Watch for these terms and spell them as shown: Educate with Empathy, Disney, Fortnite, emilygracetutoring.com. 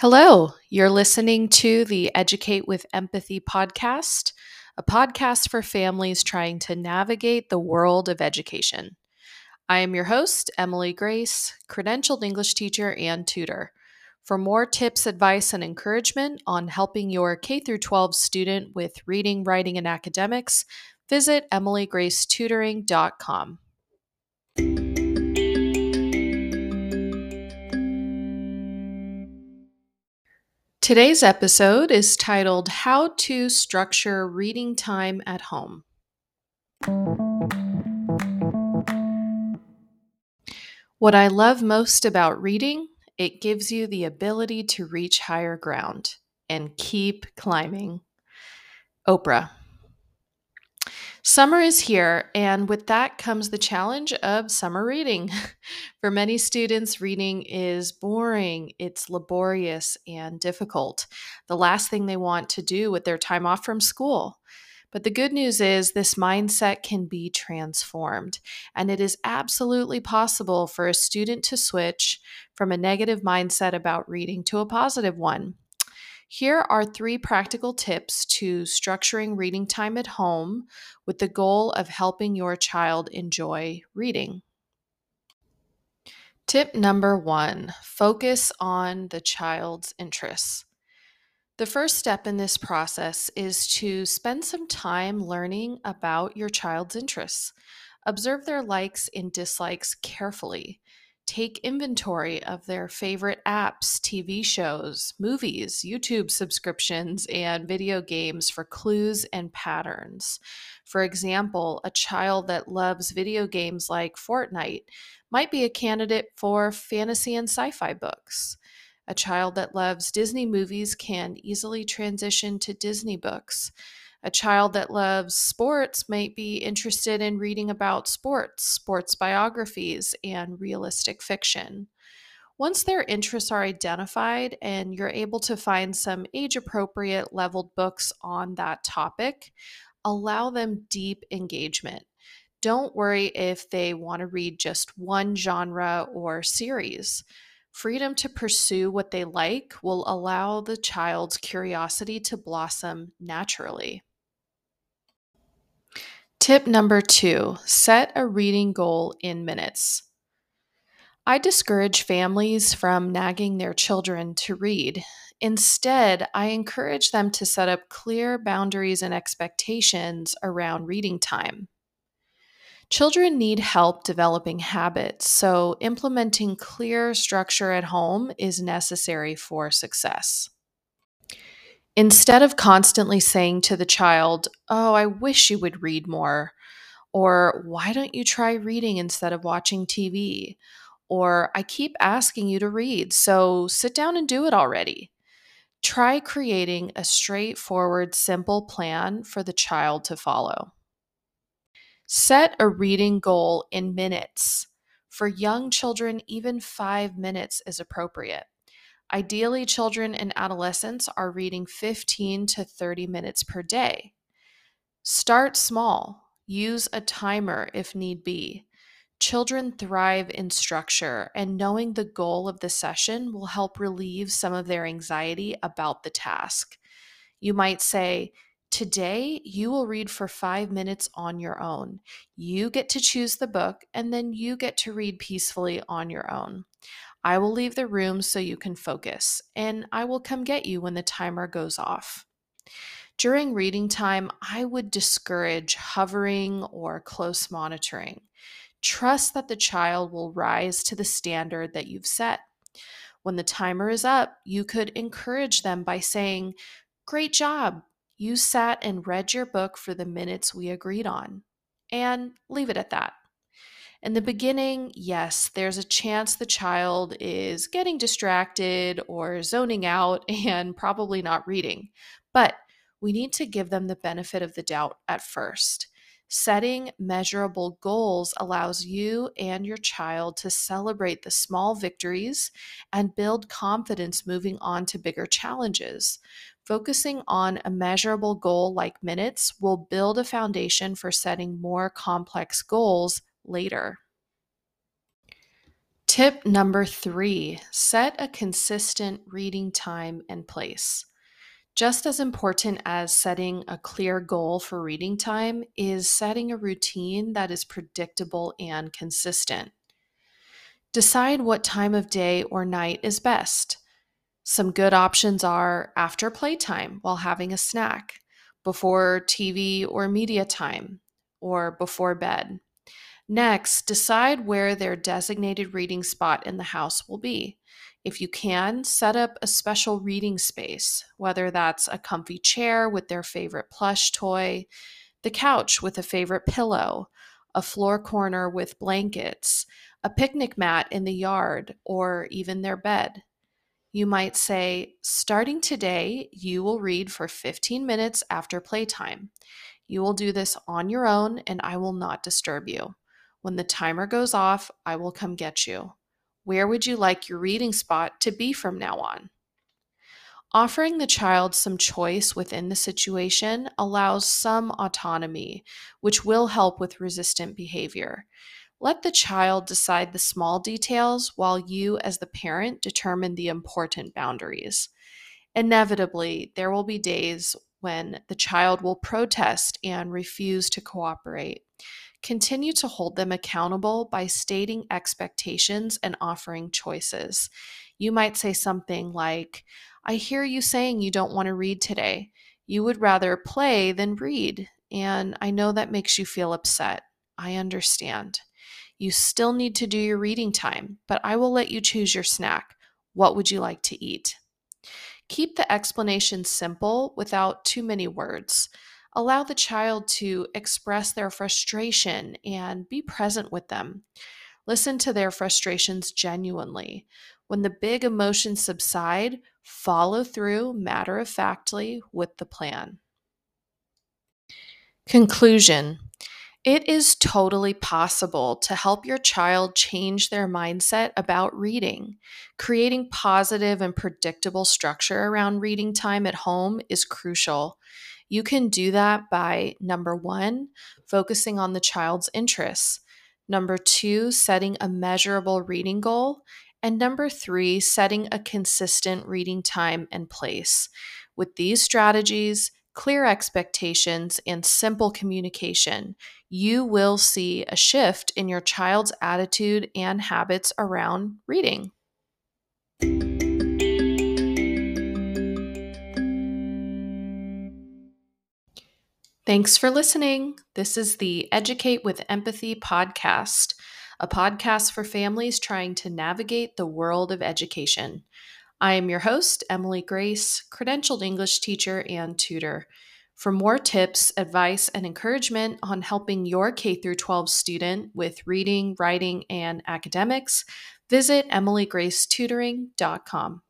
Hello, you're listening to the Educate with Empathy podcast, a podcast for families trying to navigate the world of education. I am your host, Emily Grace, credentialed English teacher and tutor. For more tips, advice, and encouragement on helping your K-12 student with reading, writing, and academics, visit emilygracetutoring.com. Today's episode is titled, How to Structure Reading Time at Home. What I love most about reading, it gives you the ability to reach higher ground and keep climbing. Oprah. Summer is here, and with that comes the challenge of summer reading. For many students, reading is boring, it's laborious, and difficult, the last thing they want to do with their time off from school. But the good news is this mindset can be transformed, and it is absolutely possible for a student to switch from a negative mindset about reading to a positive one. Here are three practical tips to structuring reading time at home with the goal of helping your child enjoy reading. Tip number one, focus on the child's interests. The first step in this process is to spend some time learning about your child's interests. Observe their likes and dislikes carefully. Take inventory of their favorite apps, TV shows, movies, YouTube subscriptions, and video games for clues and patterns. For example, a child that loves video games like Fortnite might be a candidate for fantasy and sci-fi books. A child that loves Disney movies can easily transition to Disney books. A child that loves sports might be interested in reading about sports biographies, and realistic fiction. Once their interests are identified and you're able to find some age-appropriate leveled books on that topic, allow them deep engagement. Don't worry if they want to read just one genre or series. Freedom to pursue what they like will allow the child's curiosity to blossom naturally. Tip number two, set a reading goal in minutes. I discourage families from nagging their children to read. Instead, I encourage them to set up clear boundaries and expectations around reading time. Children need help developing habits, so implementing clear structure at home is necessary for success. Instead of constantly saying to the child, "Oh, I wish you would read more," or "Why don't you try reading instead of watching TV?" or "I keep asking you to read, so sit down and do it already." Try creating a straightforward, simple plan for the child to follow. Set a reading goal in minutes. For young children, even 5 minutes is appropriate. Ideally, children and adolescents are reading 15 to 30 minutes per day. Start small. Use a timer if need be. Children thrive in structure, and knowing the goal of the session will help relieve some of their anxiety about the task. You might say, "Today, you will read for 5 minutes on your own. You get to choose the book, and then you get to read peacefully on your own. I will leave the room so you can focus, and I will come get you when the timer goes off." During reading time, I would discourage hovering or close monitoring. Trust that the child will rise to the standard that you've set. When the timer is up, you could encourage them by saying, "Great job. You sat and read your book for the minutes we agreed on," and leave it at that. In the beginning, yes, there's a chance the child is getting distracted or zoning out and probably not reading, but we need to give them the benefit of the doubt at first. Setting measurable goals allows you and your child to celebrate the small victories and build confidence moving on to bigger challenges. Focusing on a measurable goal like minutes will build a foundation for setting more complex goals later. Tip number 3, set a consistent reading time and place. Just as important as setting a clear goal for reading time is setting a routine that is predictable and consistent. Decide what time of day or night is best. Some good options are after playtime while having a snack, before TV or media time, or before bed. Next, decide where their designated reading spot in the house will be. If you can, set up a special reading space, whether that's a comfy chair with their favorite plush toy, the couch with a favorite pillow, a floor corner with blankets, a picnic mat in the yard, or even their bed. You might say, starting today, you will read for 15 minutes after playtime. You will do this on your own, and I will not disturb you. When the timer goes off, I will come get you. Where would you like your reading spot to be from now on? Offering the child some choice within the situation allows some autonomy, which will help with resistant behavior. Let the child decide the small details while you, as the parent, determine the important boundaries. Inevitably, there will be days when the child will protest and refuse to cooperate. Continue to hold them accountable by stating expectations and offering choices. You might say something like, I hear you saying you don't want to read today. You would rather play than read, and I know that makes you feel upset. I understand. You still need to do your reading time, but I will let you choose your snack. What would you like to eat? Keep the explanation simple without too many words. Allow the child to express their frustration and be present with them. Listen to their frustrations genuinely. When the big emotions subside, follow through matter-of-factly with the plan. Conclusion. It is totally possible to help your child change their mindset about reading. Creating positive and predictable structure around reading time at home is crucial. You can do that by, number 1, focusing on the child's interests, number 2, setting a measurable reading goal, and number 3, setting a consistent reading time and place. With these strategies, clear expectations, and simple communication, you will see a shift in your child's attitude and habits around reading. Thanks for listening. This is the Educate with Empathy podcast, a podcast for families trying to navigate the world of education. I am your host, Emily Grace, credentialed English teacher and tutor. For more tips, advice, and encouragement on helping your K-12 student with reading, writing, and academics, visit emilygracetutoring.com.